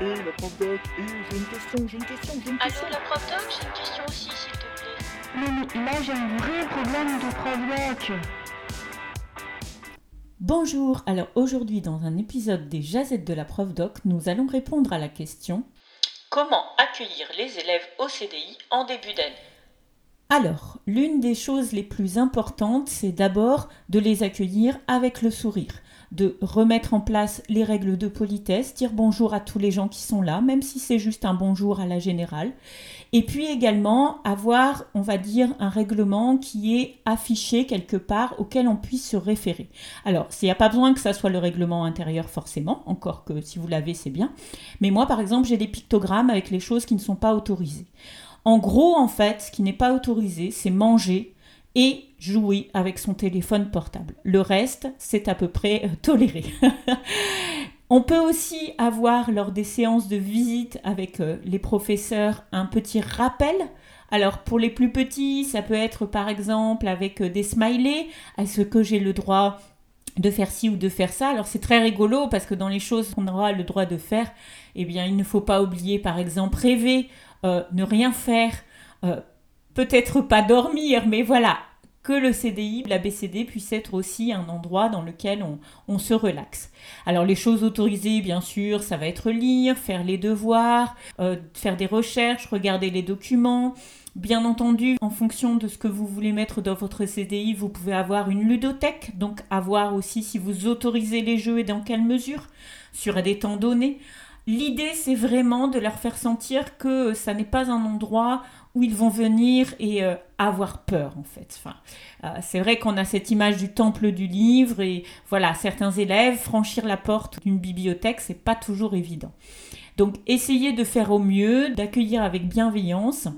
Et la prof-doc, et j'ai une question. Allô, la prof-doc, j'ai une question aussi, s'il te plaît. Mais là, j'ai un vrai problème de prof-doc. Bonjour, alors aujourd'hui, dans un épisode des Jazettes de la prof-doc, nous allons répondre à la question « Comment accueillir les élèves au CDI en début d'année ?» Alors, l'une des choses les plus importantes, c'est d'abord de les accueillir avec le sourire, de remettre en place les règles de politesse, dire bonjour à tous les gens qui sont là, même si c'est juste un bonjour à la générale, et puis également avoir, on va dire, un règlement qui est affiché quelque part, auquel on puisse se référer. Alors, il n'y a pas besoin que ça soit le règlement intérieur forcément, encore que si vous l'avez, c'est bien, mais moi, par exemple, j'ai des pictogrammes avec les choses qui ne sont pas autorisées. En gros, en fait, ce qui n'est pas autorisé, c'est manger et jouer avec son téléphone portable. Le reste, c'est à peu près toléré. On peut aussi avoir, lors des séances de visite avec les professeurs, un petit rappel. Alors, pour les plus petits, ça peut être, par exemple, avec des smileys. Est-ce que j'ai le droit de faire ci ou de faire ça? Alors, c'est très rigolo parce que dans les choses qu'on aura le droit de faire, eh bien, il ne faut pas oublier, par exemple, rêver, ne rien faire, peut-être pas dormir, mais voilà, que le CDI, la BCD puisse être aussi un endroit dans lequel on se relaxe. Alors les choses autorisées, bien sûr, ça va être lire, faire les devoirs, faire des recherches, regarder les documents. Bien entendu, en fonction de ce que vous voulez mettre dans votre CDI, vous pouvez avoir une ludothèque, donc avoir aussi si vous autorisez les jeux et dans quelle mesure, sur des temps donnés. L'idée, c'est vraiment de leur faire sentir que ça n'est pas un endroit où ils vont venir et avoir peur, en fait. Enfin, c'est vrai qu'on a cette image du temple du livre et voilà, certains élèves, franchir la porte d'une bibliothèque, c'est pas toujours évident. Donc, essayez de faire au mieux, d'accueillir avec bienveillance.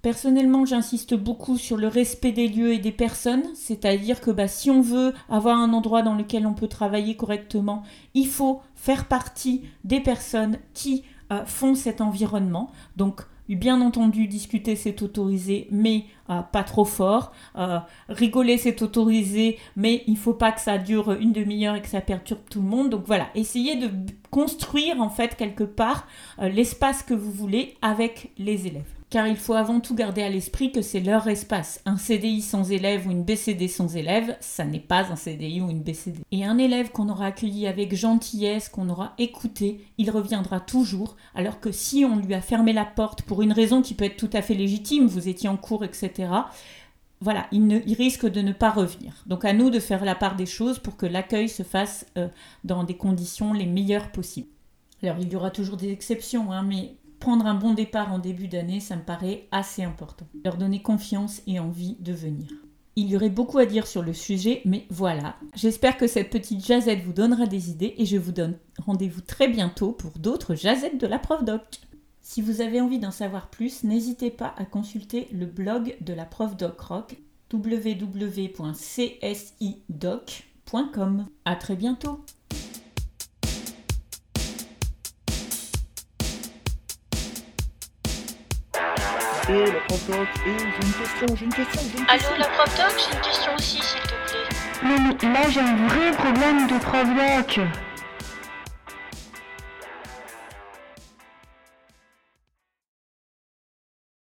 Personnellement, j'insiste beaucoup sur le respect des lieux et des personnes, c'est-à-dire que si on veut avoir un endroit dans lequel on peut travailler correctement, il faut faire partie des personnes qui font cet environnement. Donc, bien entendu, discuter, c'est autorisé, mais pas trop fort. Rigoler, c'est autorisé, mais il ne faut pas que ça dure une demi-heure et que ça perturbe tout le monde. Donc voilà, essayez de construire en fait quelque part l'espace que vous voulez avec les élèves. Car il faut avant tout garder à l'esprit que c'est leur espace. Un CDI sans élève ou une BCD sans élève, ça n'est pas un CDI ou une BCD. Et un élève qu'on aura accueilli avec gentillesse, qu'on aura écouté, il reviendra toujours, alors que si on lui a fermé la porte pour une raison qui peut être tout à fait légitime, vous étiez en cours, etc., voilà, il risque de ne pas revenir. Donc à nous de faire la part des choses pour que l'accueil se fasse dans des conditions les meilleures possibles. Alors il y aura toujours des exceptions, hein, mais prendre un bon départ en début d'année, ça me paraît assez important. Leur donner confiance et envie de venir. Il y aurait beaucoup à dire sur le sujet, mais voilà. J'espère que cette petite jazette vous donnera des idées et je vous donne rendez-vous très bientôt pour d'autres jazettes de la prof-doc. Si vous avez envie d'en savoir plus, n'hésitez pas à consulter le blog de la prof-doc rock www.csidoc.com. À très bientôt. Et la prof-doc, et j'ai une question. Allô, la prof-doc, j'ai une question aussi, s'il te plaît. Mais là, j'ai un vrai problème de prof-doc.